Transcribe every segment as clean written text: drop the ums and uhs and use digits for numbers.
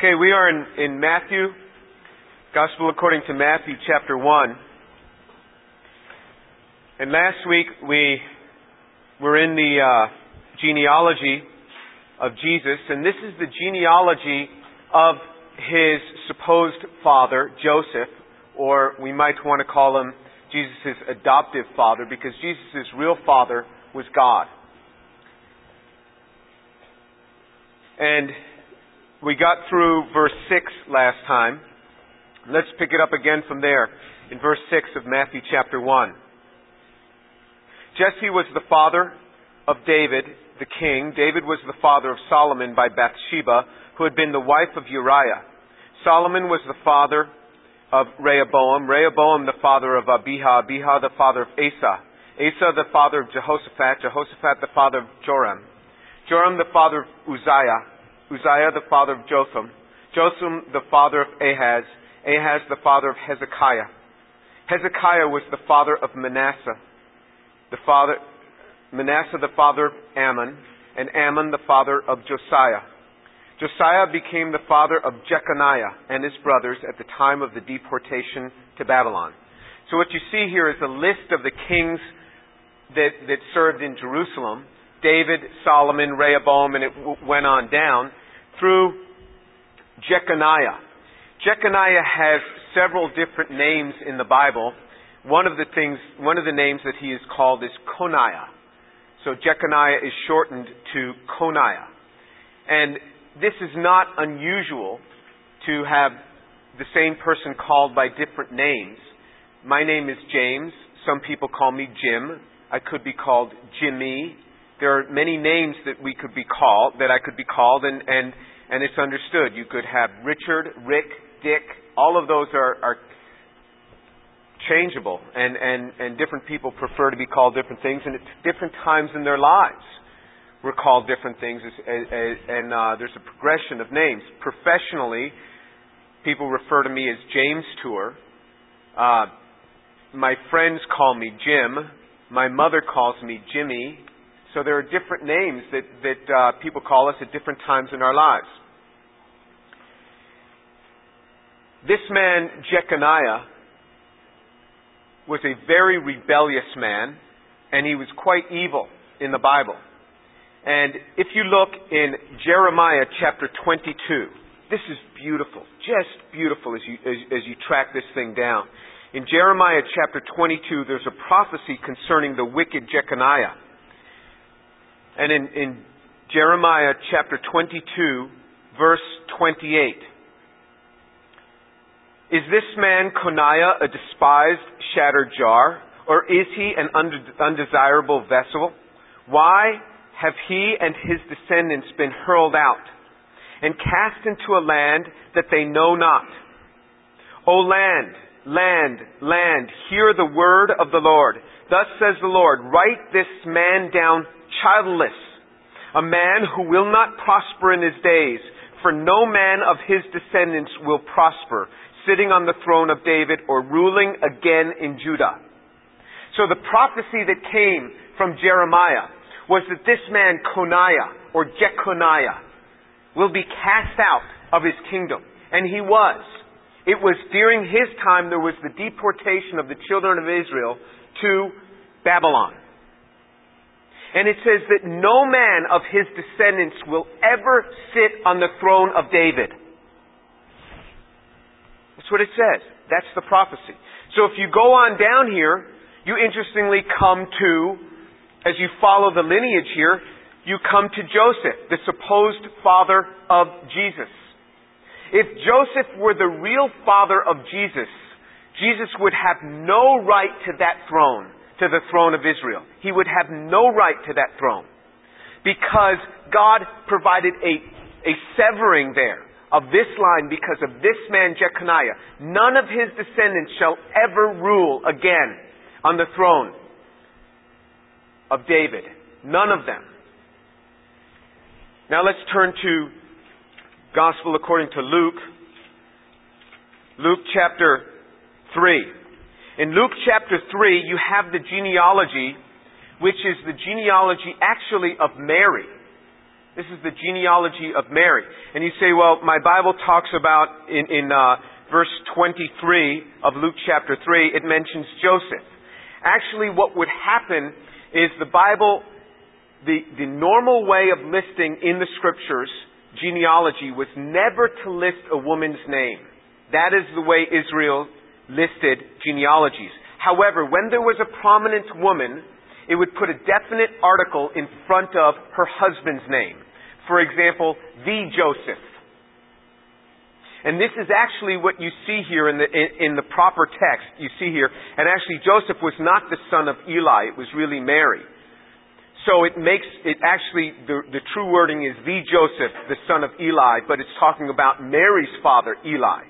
Okay, we are in Matthew, Gospel according to Matthew chapter 1. And last week we were in the genealogy of Jesus, and this is the genealogy of his supposed father, Joseph, or we might want to call him Jesus' adoptive father, because Jesus' real father was God. And we got through verse 6 last time. Let's pick it up again from there in verse 6 of Matthew chapter 1. Jesse was the father of David, the king. David was the father of Solomon by Bathsheba, who had been the wife of Uriah. Solomon was the father of Rehoboam. Rehoboam, the father of Abijah. Abijah, the father of Asa. Asa, the father of Jehoshaphat. Jehoshaphat, the father of Joram. Joram, the father of Uzziah. Uzziah, the father of Jotham. Jotham, the father of Ahaz. Ahaz, the father of Hezekiah. Hezekiah was the father of Manasseh. Manasseh, the father of Ammon. And Ammon, the father of Josiah. Josiah became the father of Jeconiah and his brothers at the time of the deportation to Babylon. So what you see here is a list of the kings that served in Jerusalem. David, Solomon, Rehoboam, and it went on down through Jeconiah. Jeconiah has several different names in the Bible. One of the names that he is called is Coniah. So Jeconiah is shortened to Coniah. And this is not unusual to have the same person called by different names. My name is James. Some people call me Jim. I could be called Jimmy. There are many names that I could be called, and it's understood. You could have Richard, Rick, Dick. All of those are changeable, and different people prefer to be called different things, and at different times in their lives we're called different things, and there's a progression of names. Professionally, people refer to me as James Tour. My friends call me Jim. My mother calls me Jimmy. So there are different names that people call us at different times in our lives. This man, Jeconiah, was a very rebellious man, and he was quite evil in the Bible. And if you look in Jeremiah chapter 22, this is beautiful, just beautiful as you track this thing down. In Jeremiah chapter 22, there's a prophecy concerning the wicked Jeconiah. And in Jeremiah chapter 22, verse 28, is this man Coniah a despised, shattered jar, or is he an undesirable vessel? Why have he and his descendants been hurled out and cast into a land that they know not? O land, land, land, hear the word of the Lord. Thus says the Lord, write this man down childless, a man who will not prosper in his days, for no man of his descendants will prosper, sitting on the throne of David or ruling again in Judah. So the prophecy that came from Jeremiah was that this man Coniah or Jeconiah will be cast out of his kingdom. And he was. It was during his time there was the deportation of the children of Israel to Babylon. And it says that no man of his descendants will ever sit on the throne of David. That's what it says. That's the prophecy. So if you go on down here, you interestingly come to, as you follow the lineage here, you come to Joseph, the supposed father of Jesus. If Joseph were the real father of Jesus, Jesus would have no right to that throne. To the throne of Israel. He would have no right to that throne because God provided a severing there of this line because of this man Jeconiah. None of his descendants shall ever rule again on the throne of David. None of them. Now let's turn to Gospel according to Luke. Luke chapter 3. In Luke chapter 3, you have the genealogy, which is the genealogy actually of Mary. This is the genealogy of Mary. And you say, well, my Bible talks about in verse 23 of Luke chapter 3, it mentions Joseph. Actually, what would happen is the Bible, the normal way of listing in the Scriptures genealogy was never to list a woman's name. That is the way Israel listed genealogies. However, when there was a prominent woman, it would put a definite article in front of her husband's name. For example, the Joseph. And this is actually what you see here in the proper text. You see here, and actually Joseph was not the son of Eli. It was really Mary. So it makes it actually, the true wording is the Joseph, the son of Eli, but it's talking about Mary's father, Eli.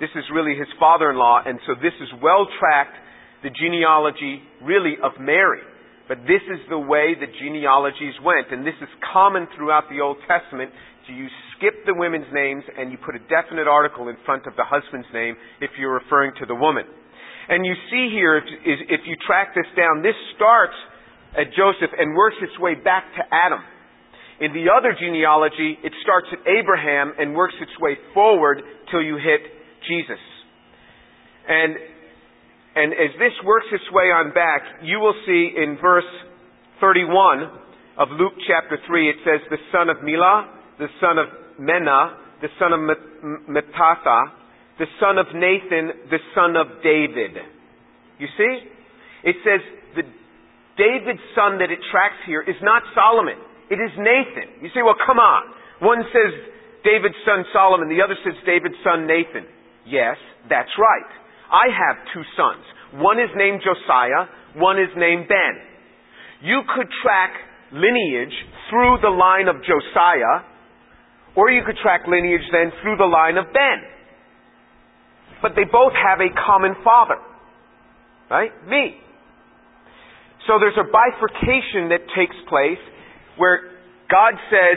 This is really his father-in-law, and so this is well-tracked, the genealogy really of Mary. But this is the way the genealogies went, and this is common throughout the Old Testament. So you skip the women's names and you put a definite article in front of the husband's name if you're referring to the woman. And you see here, if you track this down, this starts at Joseph and works its way back to Adam. In the other genealogy, it starts at Abraham and works its way forward till you hit Jesus. And as this works its way on back, you will see in verse 31 of Luke chapter 3, it says, the son of Milah, the son of Mena, the son of Metatha, the son of Nathan, the son of David. You see? It says the David's son that it tracks here is not Solomon. It is Nathan. You say, well, come on. One says David's son Solomon. The other says David's son Nathan. Yes, that's right. I have two sons. One is named Josiah, one is named Ben. You could track lineage through the line of Josiah, or you could track lineage then through the line of Ben. But they both have a common father, right? Me. So there's a bifurcation that takes place where God says,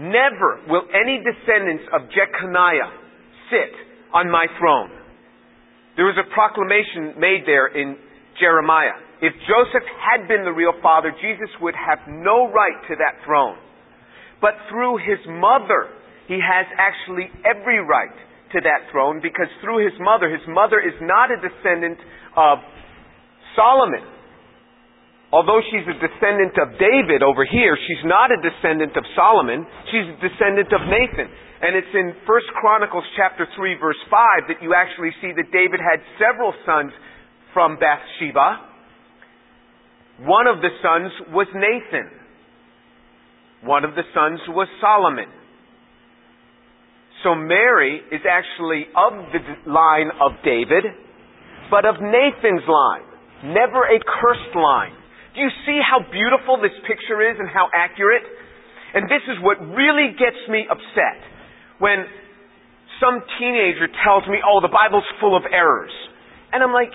never will any descendants of Jeconiah sit on my throne. There was a proclamation made there in Jeremiah. If Joseph had been the real father, Jesus would have no right to that throne. But through his mother, he has actually every right to that throne, because through his mother is not a descendant of Solomon. Although she's a descendant of David over here, she's not a descendant of Solomon. She's a descendant of Nathan. And it's in 1 Chronicles chapter 3, verse 5, that you actually see that David had several sons from Bathsheba. One of the sons was Nathan. One of the sons was Solomon. So Mary is actually of the line of David, but of Nathan's line. Never a cursed line. Do you see how beautiful this picture is and how accurate? And this is what really gets me upset. When some teenager tells me, oh, the Bible's full of errors. And I'm like,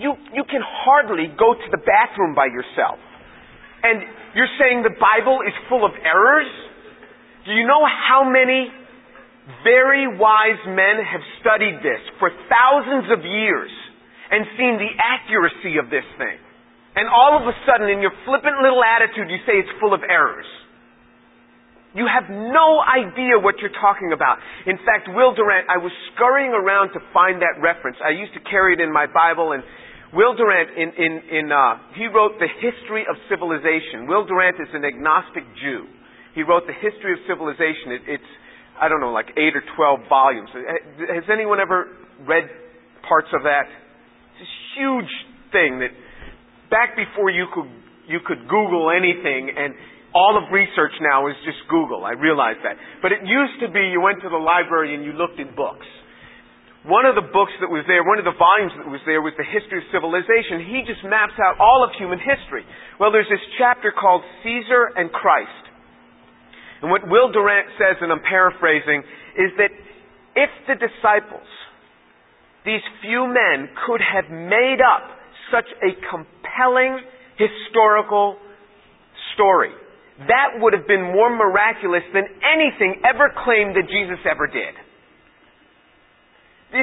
you can hardly go to the bathroom by yourself. And you're saying the Bible is full of errors? Do you know how many very wise men have studied this for thousands of years and seen the accuracy of this thing? And all of a sudden, in your flippant little attitude, you say it's full of errors. You have no idea what you're talking about. In fact, Will Durant, I was scurrying around to find that reference. I used to carry it in my Bible, and Will Durant, he wrote The History of Civilization. Will Durant is an agnostic Jew. He wrote The History of Civilization. It's, I don't know, like 8 or 12 volumes. Has anyone ever read parts of that? It's a huge thing that back before you could Google anything, and all of research now is just Google. I realize that. But it used to be you went to the library and you looked in books. One of the books that was there, one of the volumes that was there was The History of Civilization. He just maps out all of human history. Well, there's this chapter called Caesar and Christ. And what Will Durant says, and I'm paraphrasing, is that if the disciples, these few men, could have made up such a compelling historical story, that would have been more miraculous than anything ever claimed that Jesus ever did.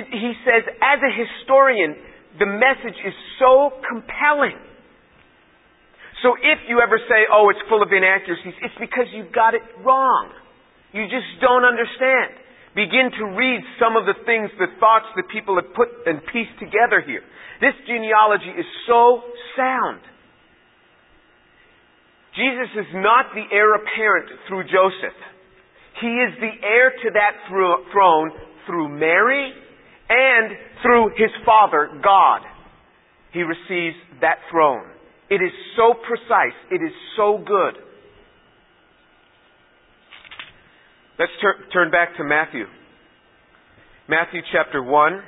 He says, as a historian, the message is so compelling. So if you ever say, oh, it's full of inaccuracies, it's because you've got it wrong. You just don't understand. Begin to read some of the things, the thoughts that people have put and pieced together here. This genealogy is so sound. Jesus is not the heir apparent through Joseph. He is the heir to that throne through Mary and through his Father, God. He receives that throne. It is so precise. It is so good. Let's turn back to Matthew. Matthew chapter 1,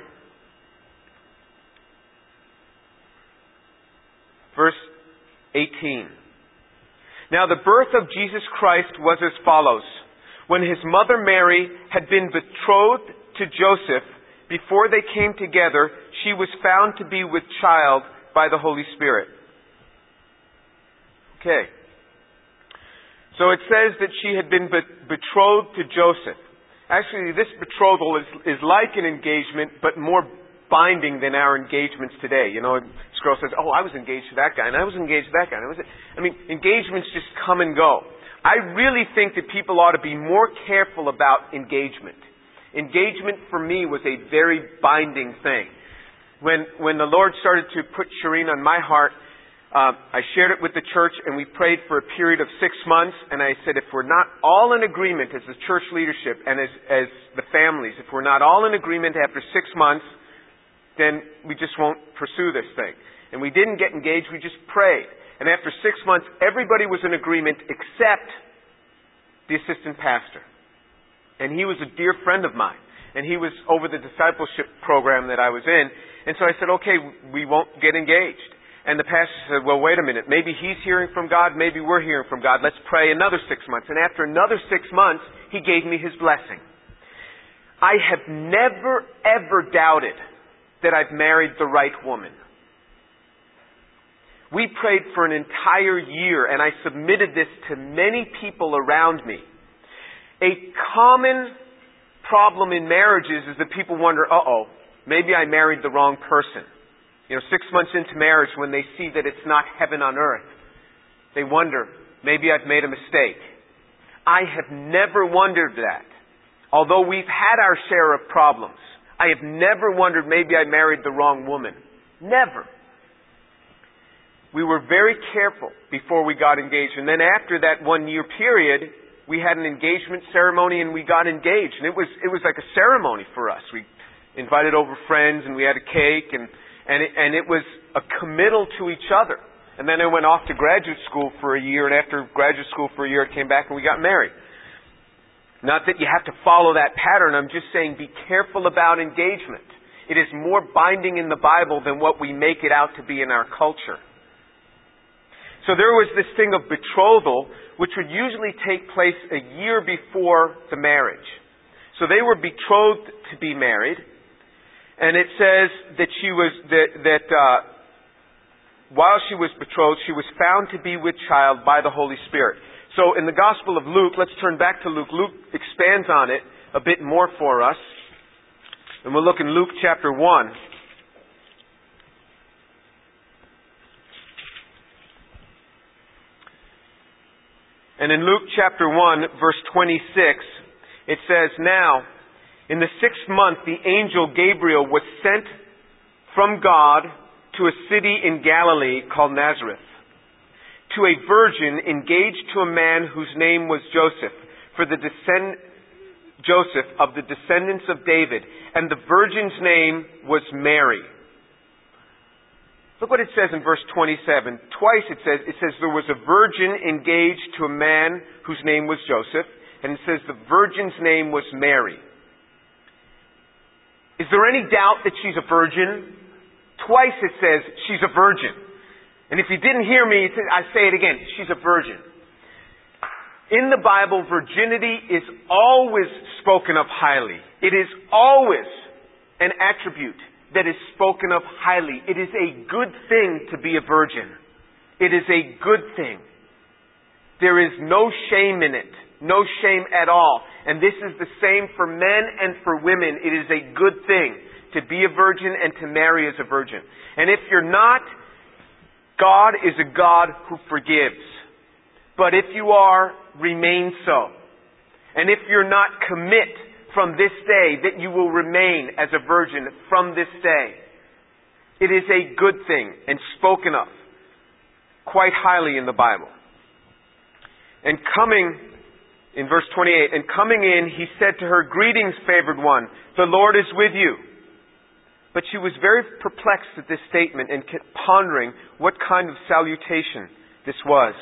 verse 18. Now the birth of Jesus Christ was as follows. When his mother Mary had been betrothed to Joseph, before they came together, she was found to be with child by the Holy Spirit. Okay. So it says that she had been betrothed to Joseph. Actually, this betrothal is like an engagement, but more binding than our engagements today. You know, this girl says, oh, I was engaged to that guy, and I was engaged to that guy. And I mean, engagements just come and go. I really think that people ought to be more careful about engagement. Engagement, for me, was a very binding thing. When the Lord started to put Shireen on my heart, I shared it with the church, and we prayed for a period of 6 months, and I said, if we're not all in agreement as the church leadership and as the families, if we're not all in agreement after 6 months, then we just won't pursue this thing. And we didn't get engaged, we just prayed. And after 6 months, everybody was in agreement except the assistant pastor. And he was a dear friend of mine. And he was over the discipleship program that I was in. And so I said, okay, we won't get engaged. And the pastor said, well, wait a minute. Maybe he's hearing from God. Maybe we're hearing from God. Let's pray another 6 months. And after another 6 months, he gave me his blessing. I have never, ever doubted that I've married the right woman. We prayed for an entire year, and I submitted this to many people around me. A common problem in marriages is that people wonder, uh-oh, maybe I married the wrong person. You know, 6 months into marriage, when they see that it's not heaven on earth, they wonder, maybe I've made a mistake. I have never wondered that. Although we've had our share of problems, I have never wondered, maybe I married the wrong woman. Never. We were very careful before we got engaged. And then after that 1 year period, we had an engagement ceremony and we got engaged. And it was like a ceremony for us. We invited over friends and we had a cake and it was a committal to each other. And then I went off to graduate school for a year, and after graduate school for a year, I came back and we got married. Not that you have to follow that pattern. I'm just saying be careful about engagement. It is more binding in the Bible than what we make it out to be in our culture. So there was this thing of betrothal, which would usually take place a year before the marriage. So they were betrothed to be married. And it says that while she was betrothed, she was found to be with child by the Holy Spirit. So in the Gospel of Luke, let's turn back to Luke. Luke expands on it a bit more for us. And we'll look in Luke chapter 1. And in Luke chapter 1, verse 26, it says, Now, in the 6th month, the angel Gabriel was sent from God to a city in Galilee called Nazareth, to a virgin engaged to a man whose name was Joseph of the descendants of David, and the virgin's name was Mary. Look what it says in verse 27. Twice it says there was a virgin engaged to a man whose name was Joseph, and it says the virgin's name was Mary. Is there any doubt that she's a virgin? Twice it says she's a virgin. And if you didn't hear me, I say it again. She's a virgin. In the Bible, virginity is always spoken of highly. It is always an attribute that is spoken of highly. It is a good thing to be a virgin. It is a good thing. There is no shame in it. No shame at all. And this is the same for men and for women. It is a good thing to be a virgin and to marry as a virgin. And if you're not, God is a God who forgives. But if you are, remain so. And if you're not, commit from this day that you will remain as a virgin from this day. It is a good thing and spoken of quite highly in the Bible. And in verse 28, and coming in, he said to her, "Greetings, favored one, the Lord is with you." But she was very perplexed at this statement and kept pondering what kind of salutation this was.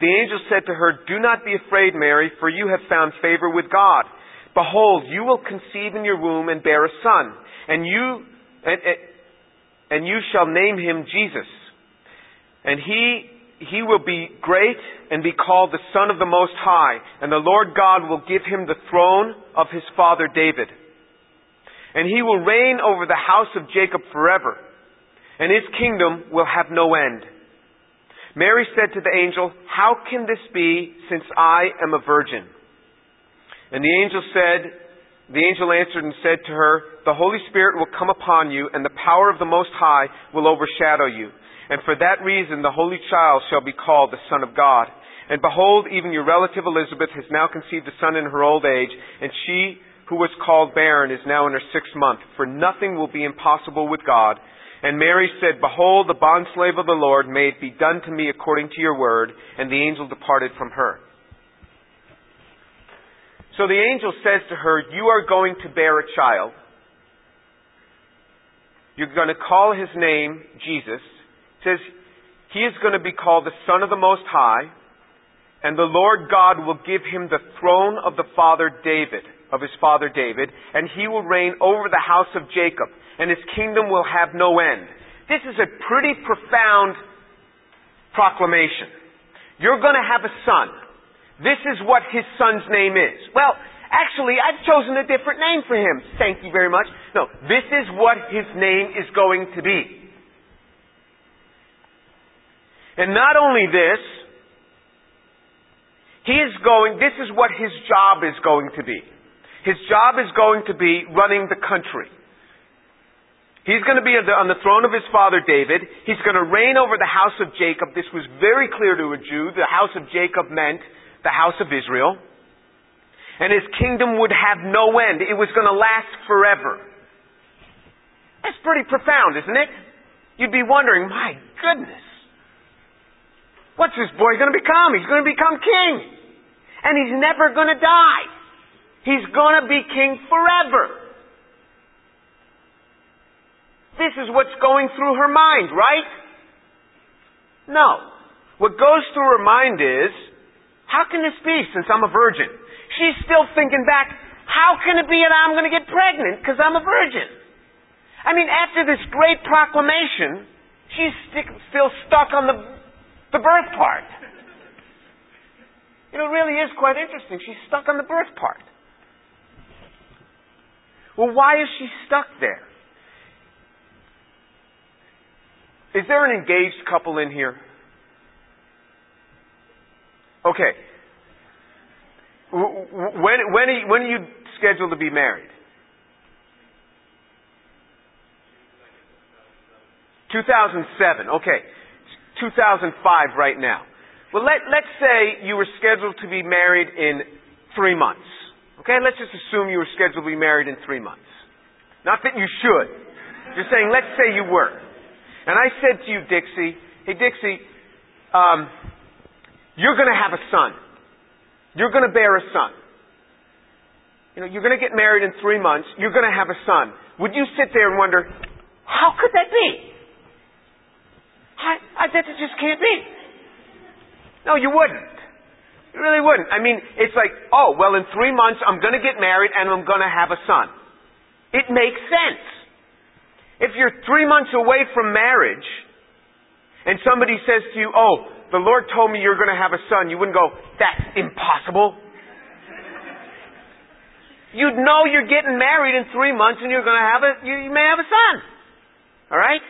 The angel said to her, "Do not be afraid, Mary, for you have found favor with God. Behold, you will conceive in your womb and bear a son, and you shall name him Jesus. And he will be great and be called the Son of the Most High, and the Lord God will give him the throne of his father David. And he will reign over the house of Jacob forever, and his kingdom will have no end." Mary said to the angel, "How can this be, since I am a virgin?" And the angel answered and said to her, "The Holy Spirit will come upon you, and the power of the Most High will overshadow you. And for that reason, the Holy Child shall be called the Son of God. And behold, even your relative Elizabeth has now conceived a son in her old age, and she who was called barren is now in her 6th month, for nothing will be impossible with God." And Mary said, "Behold, the bondslave of the Lord, may it be done to me according to your word." And the angel departed from her. So the angel says to her, "You are going to bear a child. You're going to call his name Jesus." It says, "He is going to be called the Son of the Most High, and the Lord God will give him the throne of his father David, and he will reign over the house of Jacob, and his kingdom will have no end." This is a pretty profound proclamation. You're going to have a son. This is what his son's name is. Well, actually, I've chosen a different name for him. Thank you very much. No, this is what his name is going to be. And not only this, this is what his job is going to be. His job is going to be running the country. He's going to be on the throne of his father David. He's going to reign over the house of Jacob. This was very clear to a Jew. The house of Jacob meant the house of Israel. And his kingdom would have no end. It was going to last forever. That's pretty profound, isn't it? You'd be wondering, my goodness, what's this boy going to become? He's going to become king. And he's never going to die. He's going to be king forever. This is what's going through her mind, right? No. What goes through her mind is, how can this be since I'm a virgin? She's still thinking back, how can it be that I'm going to get pregnant because I'm a virgin? I mean, after this great proclamation, she's still stuck on the birth part. It really is quite interesting. She's stuck on the birth part. Well, why is she stuck there? Is there an engaged couple in here? Okay. When are you scheduled to be married? 2007. Okay. 2005 right now. Well, let's say you were scheduled to be married in 3 months. Okay? Let's just assume you were scheduled to be married in 3 months. Not that you should. Just saying, let's say you were. And I said to you, Dixie, hey, Dixie, you're going to have a son. You're going to bear a son. You know, you're going to get married in 3 months. You're going to have a son. Would you sit there and wonder, how could that be? I bet it just can't be. No, you wouldn't. You really wouldn't. I mean, it's like, oh, well, in 3 months, I'm going to get married and I'm going to have a son. It makes sense. If you're 3 months away from marriage and somebody says to you, oh, the Lord told me you're going to have a son, you wouldn't go, that's impossible. You'd know you're getting married in 3 months and you're going to have you may have a son. All right?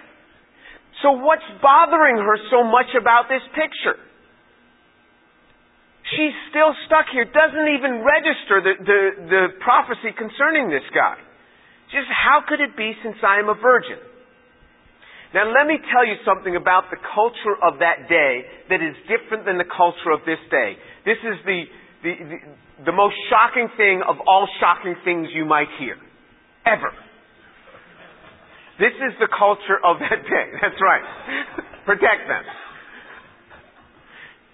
So what's bothering her so much about this picture? She's still stuck here, doesn't even register the prophecy concerning this guy. Just how could it be since I am a virgin? Now let me tell you something about the culture of that day that is different than the culture of this day. This is the most shocking thing of all shocking things you might hear. Ever. This is the culture of that day. That's right. Protect them.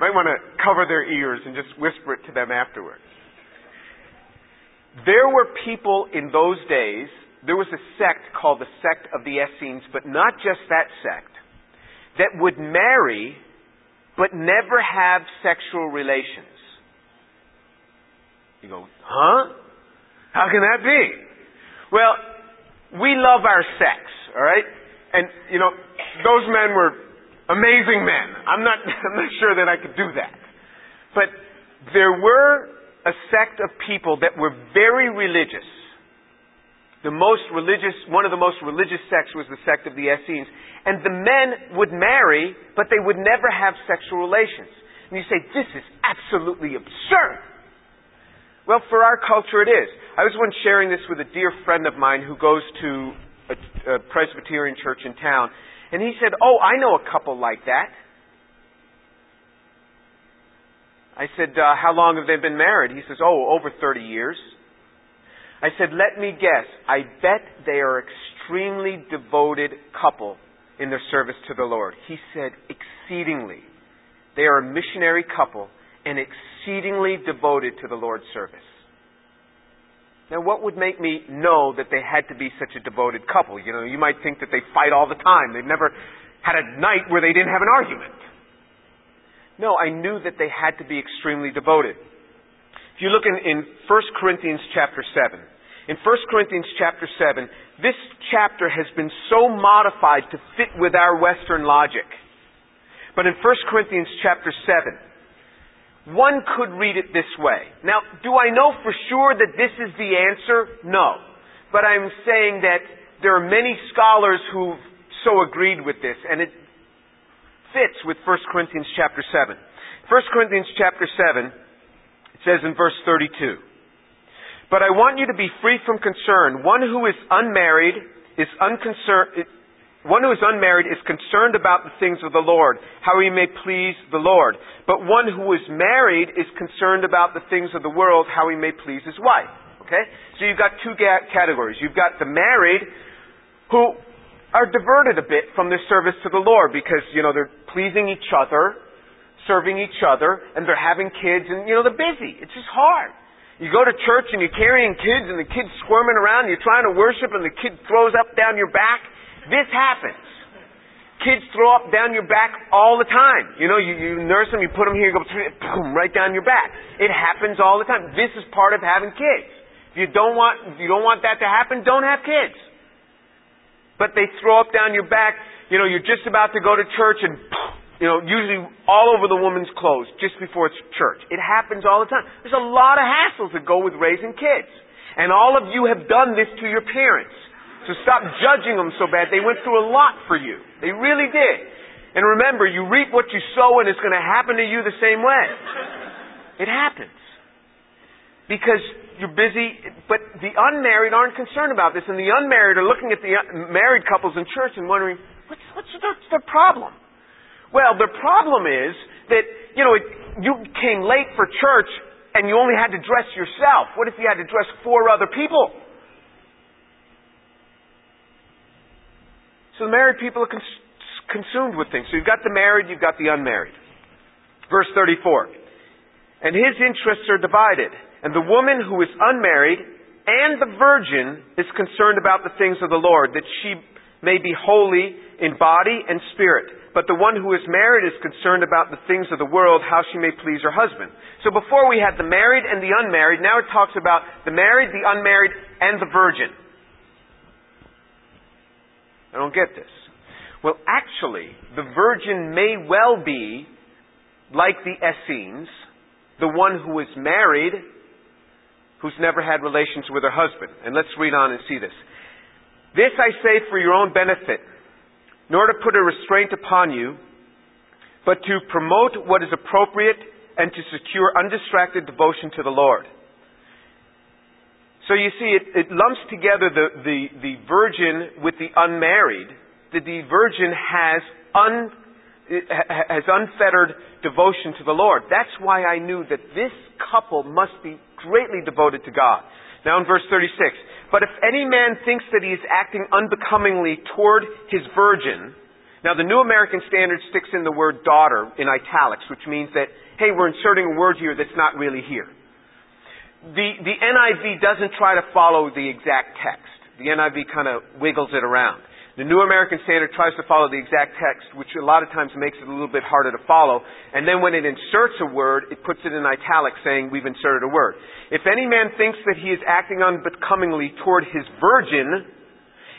Might want to cover their ears and just whisper it to them afterwards. There were people in those days. There was a sect called the sect of the Essenes, but not just that sect, that would marry but never have sexual relations. You go, huh? How can that be? Well, we love our sex, all right? And, you know, those men were amazing men. I'm not sure that I could do that. But there were a sect of people that were very religious. One of the most religious sects was the sect of the Essenes. And the men would marry, but they would never have sexual relations. And you say, this is absolutely absurd. Well, for our culture it is. I was once sharing this with a dear friend of mine who goes to a Presbyterian church in town. And he said, oh, I know a couple like that. I said, how long have they been married? He says, over 30 years. I said, let me guess, I bet they are extremely devoted couple in their service to the Lord. He said, exceedingly. They are a missionary couple and exceedingly devoted to the Lord's service. Now, what would make me know that they had to be such a devoted couple? You know, you might think that they fight all the time. They've never had a night where they didn't have an argument. No, I knew that they had to be extremely devoted. If you look in 1 Corinthians chapter 7, in 1 Corinthians chapter 7, this chapter has been so modified to fit with our Western logic. But in 1 Corinthians chapter 7, one could read it this way. Now, do I know for sure that this is the answer? No. But I'm saying that there are many scholars who've so agreed with this, and it fits with 1 Corinthians chapter 7. 1 Corinthians chapter 7 says in verse 32, but I want you to be free from concern. One who is unmarried is concerned about the things of the Lord, how he may please the Lord. But one who is married is concerned about the things of the world, how he may please his wife. Okay? So you've got two categories. You've got the married who are diverted a bit from their service to the Lord because, you know, they're pleasing each other, serving each other, and they're having kids, and, you know, they're busy. It's just hard. You go to church, and you're carrying kids, and the kid's squirming around, and you're trying to worship, and the kid throws up down your back. This happens. Kids throw up down your back all the time. You know, you nurse them, you put them here, you go, boom, right down your back. It happens all the time. This is part of having kids. If you don't want that to happen, don't have kids. But they throw up down your back. You know, you're just about to go to church, and you know, usually all over the woman's clothes just before it's church. It happens all the time. There's a lot of hassles that go with raising kids. And all of you have done this to your parents. So stop judging them so bad. They went through a lot for you. They really did. And remember, you reap what you sow, and it's going to happen to you the same way. It happens. Because you're busy, but the unmarried aren't concerned about this. And the unmarried are looking at the married couples in church and wondering, what's their problem? Well, the problem is that, you know, you came late for church and you only had to dress yourself. What if you had to dress four other people? So the married people are consumed with things. So you've got the married, you've got the unmarried. Verse 34. And his interests are divided. And the woman who is unmarried and the virgin is concerned about the things of the Lord, that she may be holy in body and spirit. But the one who is married is concerned about the things of the world, how she may please her husband. So before we had the married and the unmarried, now it talks about the married, the unmarried, and the virgin. I don't get this. Well, actually, the virgin may well be, like the Essenes, the one who is married, who's never had relations with her husband. And let's read on and see this. This I say for your own benefit, nor to put a restraint upon you, but to promote what is appropriate and to secure undistracted devotion to the Lord. So you see, it lumps together the virgin with the unmarried, the virgin has unfettered devotion to the Lord. That's why I knew that this couple must be greatly devoted to God. Now in verse 36, but if any man thinks that he is acting unbecomingly toward his virgin... Now, the New American Standard sticks in the word daughter in italics, which means that, hey, we're inserting a word here that's not really here. The NIV doesn't try to follow the exact text. The NIV kind of wiggles it around. The New American Standard tries to follow the exact text, which a lot of times makes it a little bit harder to follow. And then when it inserts a word, it puts it in italics saying, we've inserted a word. If any man thinks that he is acting unbecomingly toward his virgin,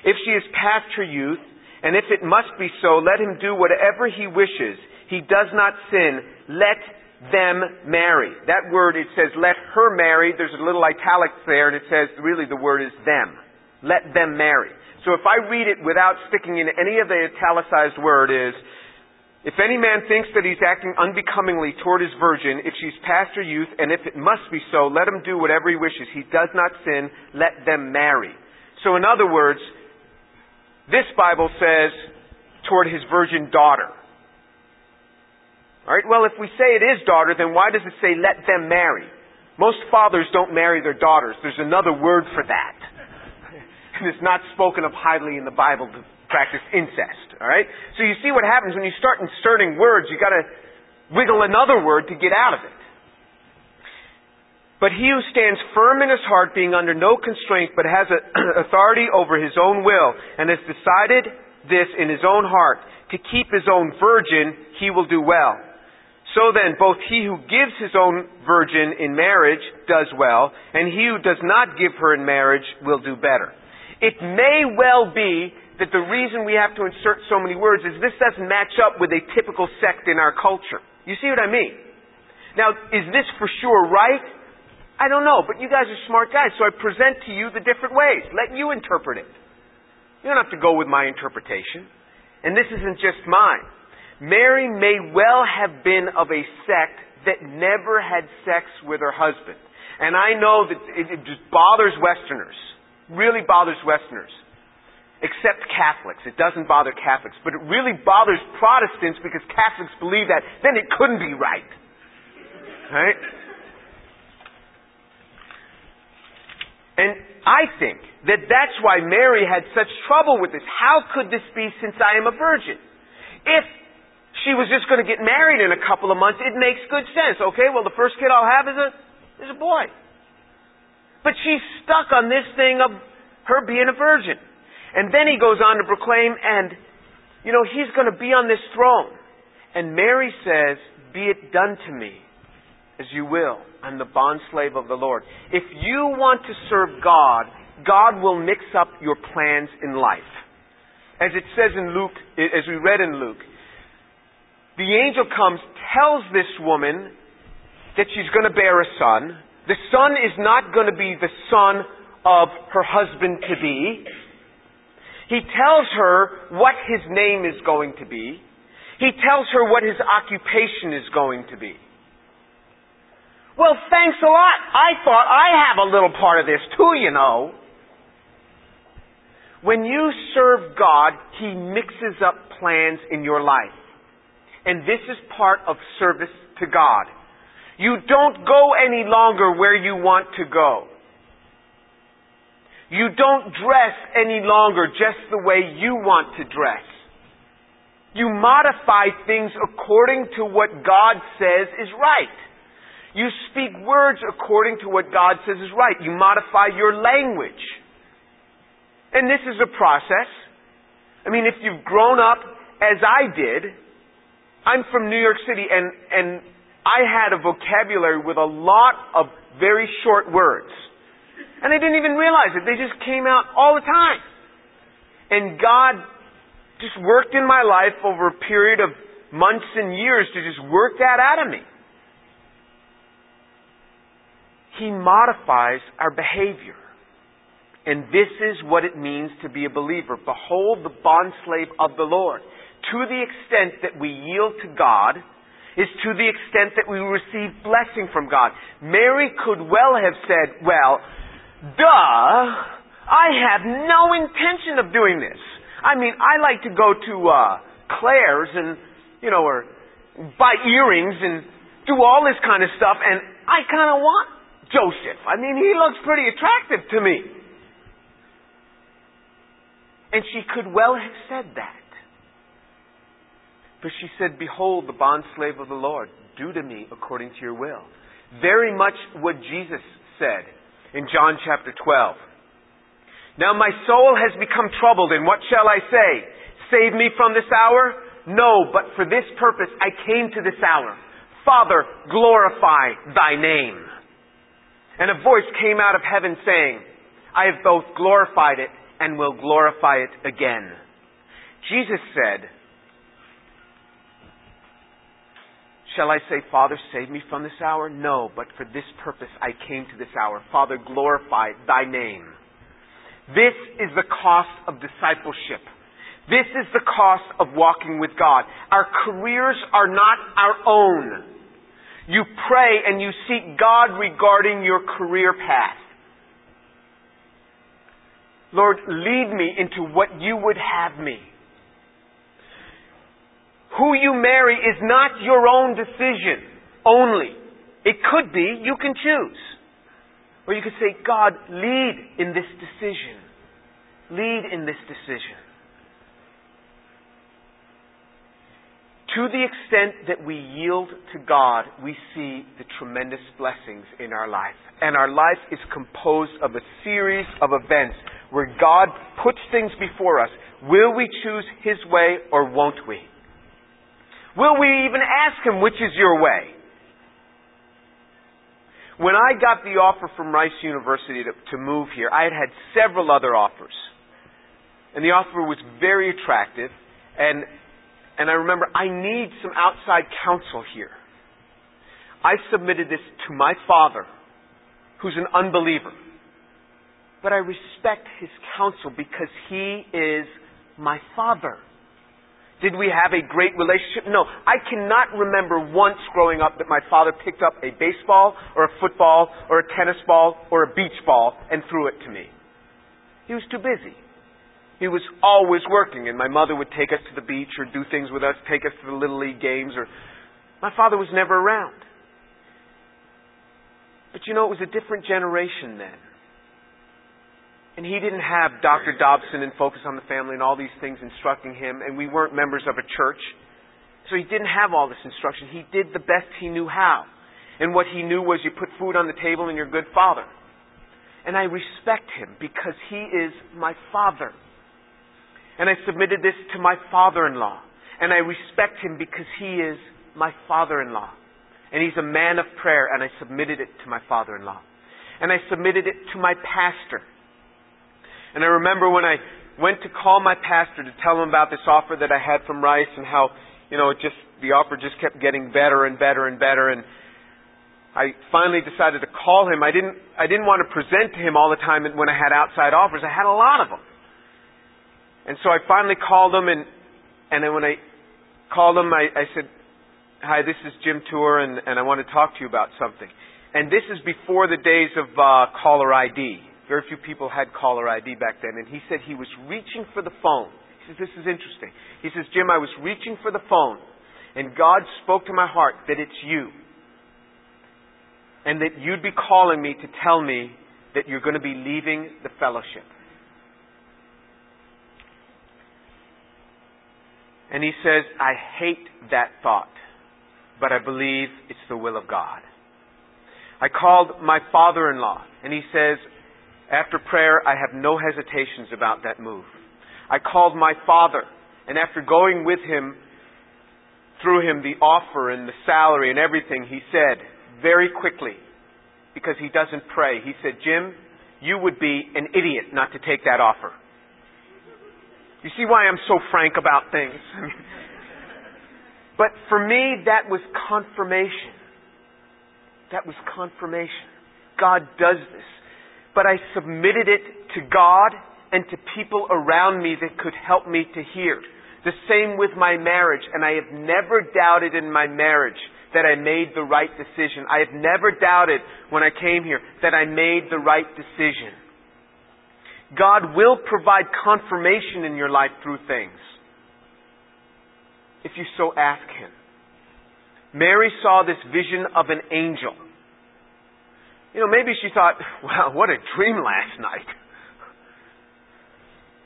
if she is past her youth, and if it must be so, let him do whatever he wishes. He does not sin. Let them marry. That word, it says, let her marry. There's a little italic there, and it says, really, the word is them. Let them marry. So if I read it without sticking in any of the italicized word is, if any man thinks that he's acting unbecomingly toward his virgin, if she's past her youth, and if it must be so, let him do whatever he wishes. He does not sin. Let them marry. So in other words, this Bible says, toward his virgin daughter. All right, well, if we say it is daughter, then why does it say, let them marry? Most fathers don't marry their daughters. There's another word for that. And it's not spoken of highly in the Bible to practice incest. All right? So you see what happens when you start inserting words, you got to wiggle another word to get out of it. But he who stands firm in his heart, being under no constraint, but has authority over his own will, and has decided this in his own heart, to keep his own virgin, he will do well. So then, both he who gives his own virgin in marriage does well, and he who does not give her in marriage will do better. It may well be that the reason we have to insert so many words is this doesn't match up with a typical sect in our culture. You see what I mean? Now, is this for sure right? I don't know, but you guys are smart guys, so I present to you the different ways. Let you interpret it. You don't have to go with my interpretation. And this isn't just mine. Mary may well have been of a sect that never had sex with her husband. And I know that it just bothers Westerners. Really bothers Westerners. Except Catholics. It doesn't bother Catholics. But it really bothers Protestants because Catholics believe that. Then it couldn't be right. Right? And I think that that's why Mary had such trouble with this. How could this be since I am a virgin? If she was just going to get married in a couple of months, it makes good sense. Okay, well, the first kid I'll have is a boy. But she's stuck on this thing of her being a virgin. And then he goes on to proclaim, and, you know, he's going to be on this throne. And Mary says, be it done to me as you will. I'm the bondslave of the Lord. If you want to serve God, God will mix up your plans in life. As it says in Luke, as we read in Luke, the angel comes, tells this woman that she's going to bear a son. The son is not going to be the son of her husband-to-be. He tells her what his name is going to be. He tells her what his occupation is going to be. Well, thanks a lot. I thought I have a little part of this too, you know. When you serve God, He mixes up plans in your life. And this is part of service to God. You don't go any longer where you want to go. You don't dress any longer just the way you want to dress. You modify things according to what God says is right. You speak words according to what God says is right. You modify your language. And this is a process. I mean, if you've grown up as I did, I'm from New York City, and I had a vocabulary with a lot of very short words. And I didn't even realize it. They just came out all the time. And God just worked in my life over a period of months and years to just work that out of me. He modifies our behavior. And this is what it means to be a believer. Behold the bondslave of the Lord. To the extent that we yield to God is to the extent that we receive blessing from God. Mary could well have said, well, duh, I have no intention of doing this. I mean, I like to go to Claire's and, you know, or buy earrings and do all this kind of stuff, and I kind of want Joseph. I mean, he looks pretty attractive to me. And she could well have said that. But she said, "Behold, the bondslave of the Lord, do to me according to your will." Very much what Jesus said in John chapter 12. "Now my soul has become troubled, and what shall I say? Save me from this hour? No, but for this purpose I came to this hour. Father, glorify thy name." And a voice came out of heaven saying, "I have both glorified it and will glorify it again." Jesus said, "Shall I say, Father, save me from this hour? No, but for this purpose I came to this hour. Father, glorify thy name." This is the cost of discipleship. This is the cost of walking with God. Our careers are not our own. You pray and you seek God regarding your career path. "Lord, lead me into what you would have me." Who you marry is not your own decision only. It could be, you can choose. Or you could say, "God, lead in this decision. Lead in this decision." To the extent that we yield to God, we see the tremendous blessings in our life. And our life is composed of a series of events where God puts things before us. Will we choose His way or won't we? Will we even ask Him, "Which is your way?" When I got the offer from Rice University to move here, I had had several other offers. And the offer was very attractive. And I remember, I need some outside counsel here. I submitted this to my father, who's an unbeliever. But I respect his counsel because he is my father. Did we have a great relationship? No. I cannot remember once growing up that my father picked up a baseball or a football or a tennis ball or a beach ball and threw it to me. He was too busy. He was always working, and my mother would take us to the beach or do things with us, take us to the Little League games. Or my father was never around. But you know, it was a different generation then. And he didn't have Dr. Dobson and Focus on the Family and all these things instructing him, and we weren't members of a church. So he didn't have all this instruction. He did the best he knew how. And what he knew was you put food on the table and you're a good father. And I respect him because he is my father. And I submitted this to my father-in-law. And I respect him because he is my father-in-law. And he's a man of prayer, and I submitted it to my father-in-law. And I submitted it to my pastor. And I remember when I went to call my pastor to tell him about this offer that I had from Rice and how, you know, the offer just kept getting better and better and better. And I finally decided to call him. I didn't want to present to him all the time when I had outside offers. I had a lot of them. And so I finally called him, and then when I called him, I said, "Hi, this is Jim Tour, and I want to talk to you about something." And this is before the days of caller ID. Very few people had caller ID back then. And he said he was reaching for the phone. He says, "This is interesting." He says, "Jim, I was reaching for the phone, and God spoke to my heart that it's you, and that you'd be calling me to tell me that you're going to be leaving the fellowship." And he says, "I hate that thought, but I believe it's the will of God." I called my father-in-law, and he says, "After prayer, I have no hesitations about that move." I called my father, and after going with him, through him, the offer and the salary and everything, he said very quickly, because he doesn't pray, he said, "Jim, you would be an idiot not to take that offer." You see why I'm so frank about things. But for me, that was confirmation. That was confirmation. God does this. But I submitted it to God and to people around me that could help me to hear. The same with my marriage. And I have never doubted in my marriage that I made the right decision. I have never doubted when I came here that I made the right decision. God will provide confirmation in your life through things, if you so ask Him. Mary saw this vision of an angel. You know, maybe she thought, wow, what a dream last night.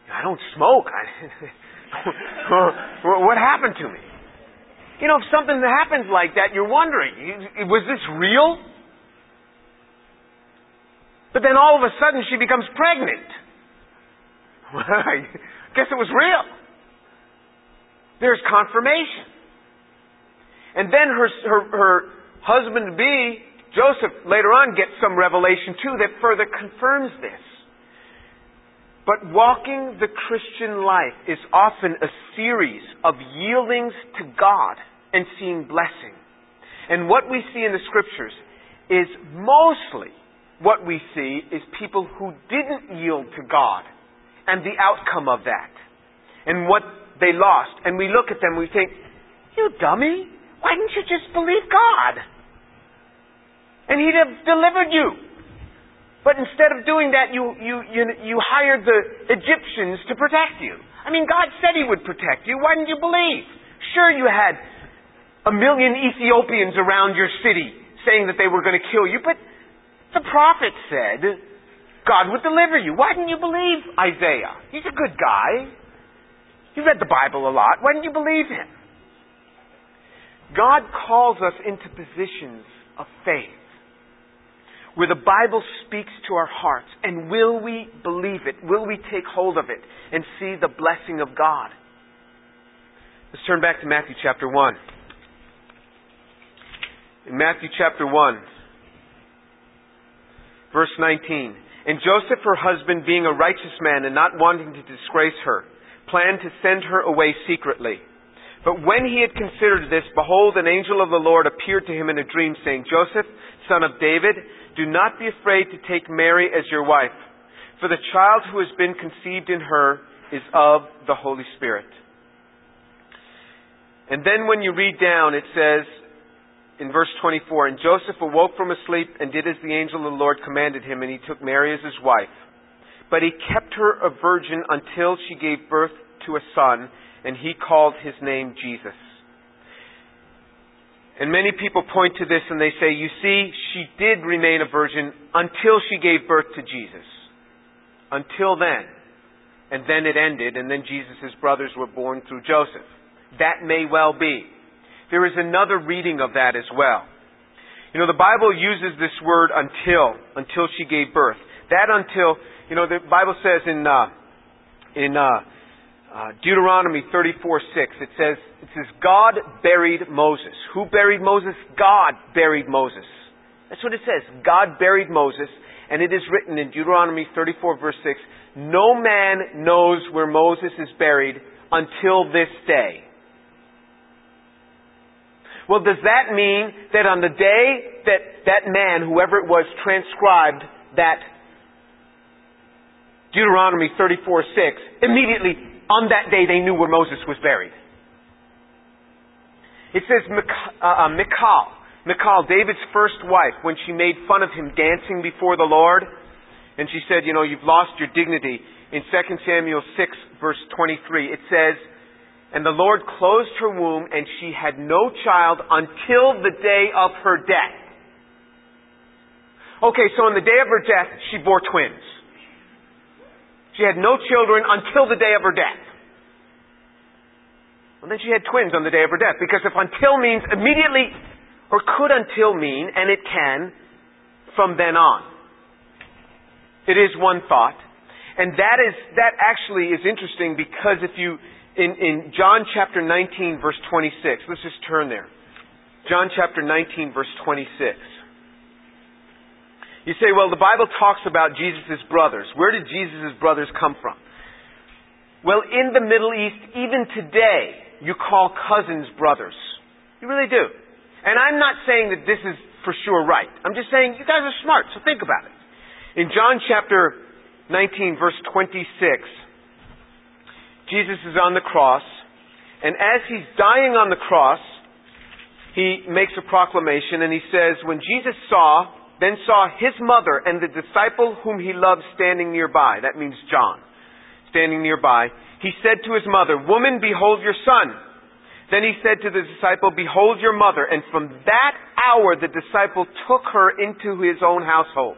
I don't smoke. What happened to me? You know, if something happens like that, you're wondering, was this real? But then all of a sudden she becomes pregnant. I guess it was real. There's confirmation. And then her husband-to-be, Joseph, later on gets some revelation too that further confirms this. But walking the Christian life is often a series of yieldings to God and seeing blessing. And what we see in the Scriptures is mostly what we see is people who didn't yield to God and the outcome of that and what they lost. And we look at them and we think, you dummy, why didn't you just believe God? And He'd have delivered you. But instead of doing that, you hired the Egyptians to protect you. I mean, God said He would protect you. Why didn't you believe? Sure, you had 1 million Ethiopians around your city saying that they were going to kill you, but the prophet said God would deliver you. Why didn't you believe Isaiah? He's a good guy. You read the Bible a lot. Why didn't you believe him? God calls us into positions of faith where the Bible speaks to our hearts. And will we believe it? Will we take hold of it and see the blessing of God? Let's turn back to Matthew chapter 1. In Matthew chapter 1, Verse 19, and Joseph, her husband, being a righteous man and not wanting to disgrace her, planned to send her away secretly. But when he had considered this, behold, an angel of the Lord appeared to him in a dream, saying, Joseph, son of David, do not be afraid to take Mary as your wife, for the child who has been conceived in her is of the Holy Spirit. And then when you read down, it says, in verse 24, and Joseph awoke from his sleep and did as the angel of the Lord commanded him, and he took Mary as his wife. But he kept her a virgin until she gave birth to a son, and he called his name Jesus. And many people point to this and they say, you see, she did remain a virgin until she gave birth to Jesus. Until then. And then it ended, and then Jesus' brothers were born through Joseph. That may well be. There is another reading of that as well. You know, the Bible uses this word until she gave birth. That until, you know, the Bible says in Deuteronomy 34:6, it says, God buried Moses. Who buried Moses? God buried Moses. That's what it says. God buried Moses. And it is written in Deuteronomy 34:6, no man knows where Moses is buried until this day. Well, does that mean that on the day that man, whoever it was, transcribed that Deuteronomy 34:6, immediately on that day they knew where Moses was buried? It says Michal, David's first wife, when she made fun of him dancing before the Lord, and she said, you know, you've lost your dignity. In 2 Samuel 6, verse 23, it says, and the Lord closed her womb, and she had no child until the day of her death. Okay, so on the day of her death, she bore twins. She had no children until the day of her death. And then she had twins on the day of her death, because if until means immediately, or could until mean, and it can, from then on. It is one thought. And that actually is interesting, because if you... In John chapter 19, verse 26. Let's just turn there. John chapter 19, verse 26. You say, well, the Bible talks about Jesus' brothers. Where did Jesus' brothers come from? Well, in the Middle East, even today, you call cousins brothers. You really do. And I'm not saying that this is for sure right. I'm just saying you guys are smart, so think about it. In John chapter 19, verse 26... Jesus is on the cross, and as he's dying on the cross, he makes a proclamation, and he says, when Jesus saw then saw his mother and the disciple whom he loved standing nearby. That means John, standing nearby. He said to his mother, "Woman, behold your son." Then he said to the disciple, "Behold your mother." And from that hour, the disciple took her into his own household.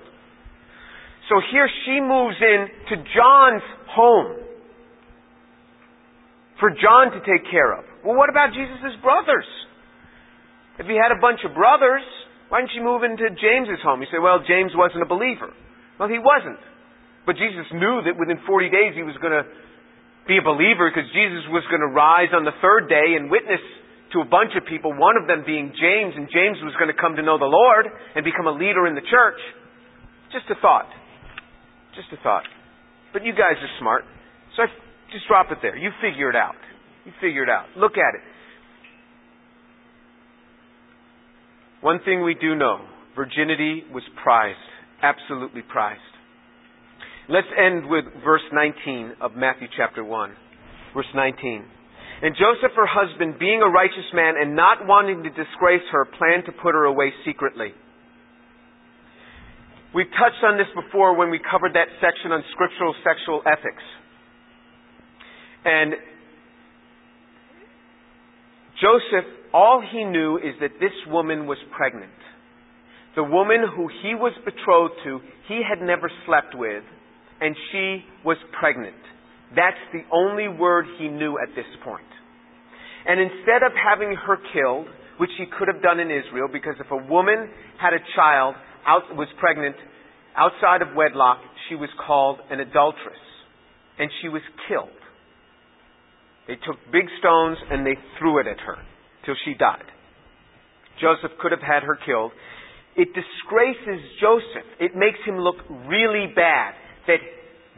So here she moves in to John's home for John to take care of. Well, what about Jesus' brothers? If he had a bunch of brothers, why didn't she move into James's home? You say, well, James wasn't a believer. Well, he wasn't. But Jesus knew that within 40 days he was going to be a believer, because Jesus was going to rise on the third day and witness to a bunch of people, one of them being James, and James was going to come to know the Lord and become a leader in the church. Just a thought. Just a thought. But you guys are smart. So just drop it there. You figure it out. You figure it out. Look at it. One thing we do know, virginity was prized, absolutely prized. Let's end with verse 19 of Matthew chapter 1. Verse 19. And Joseph, her husband, being a righteous man and not wanting to disgrace her, planned to put her away secretly. We've touched on this before when we covered that section on scriptural sexual ethics. And Joseph, all he knew is that this woman was pregnant. The woman who he was betrothed to, he had never slept with. And she was pregnant. That's the only word he knew at this point. And instead of having her killed, which he could have done in Israel, because if a woman had a child, was pregnant, outside of wedlock, she was called an adulteress. And she was killed. They took big stones and they threw it at her till she died. Joseph could have had her killed. It disgraces Joseph. It makes him look really bad that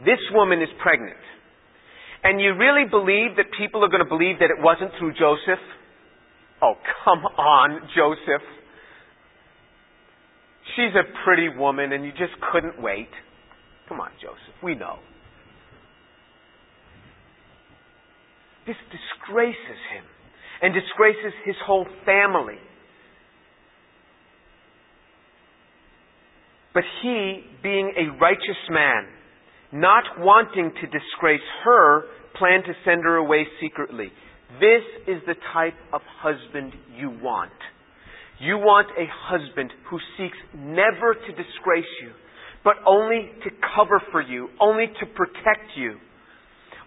this woman is pregnant. And you really believe that people are going to believe that it wasn't through Joseph? Oh, come on, Joseph. She's a pretty woman and you just couldn't wait. Come on, Joseph, we know. This disgraces him and disgraces his whole family. But he, being a righteous man, not wanting to disgrace her, planned to send her away secretly. This is the type of husband you want. You want a husband who seeks never to disgrace you, but only to cover for you, only to protect you,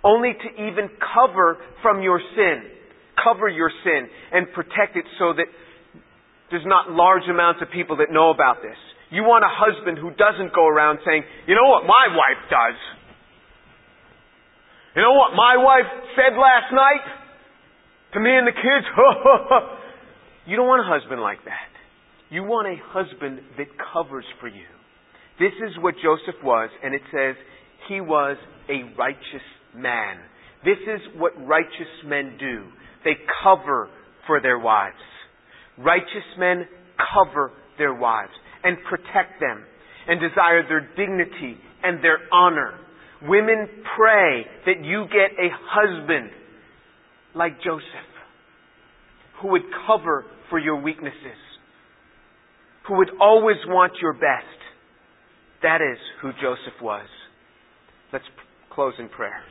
only to even cover from your sin, cover your sin and protect it so that there's not large amounts of people that know about this. You want a husband who doesn't go around saying, you know what my wife does? You know what my wife said last night to me and the kids? You don't want a husband like that. You want a husband that covers for you. This is what Joseph was, and it says he was a righteous man. This is what righteous men do. They cover for their wives. Righteous men cover their wives and protect them, and desire their dignity and their honor. Women, pray that you get a husband like Joseph, who would cover for your weaknesses, who would always want your best. That is who Joseph was. Let's close in prayer.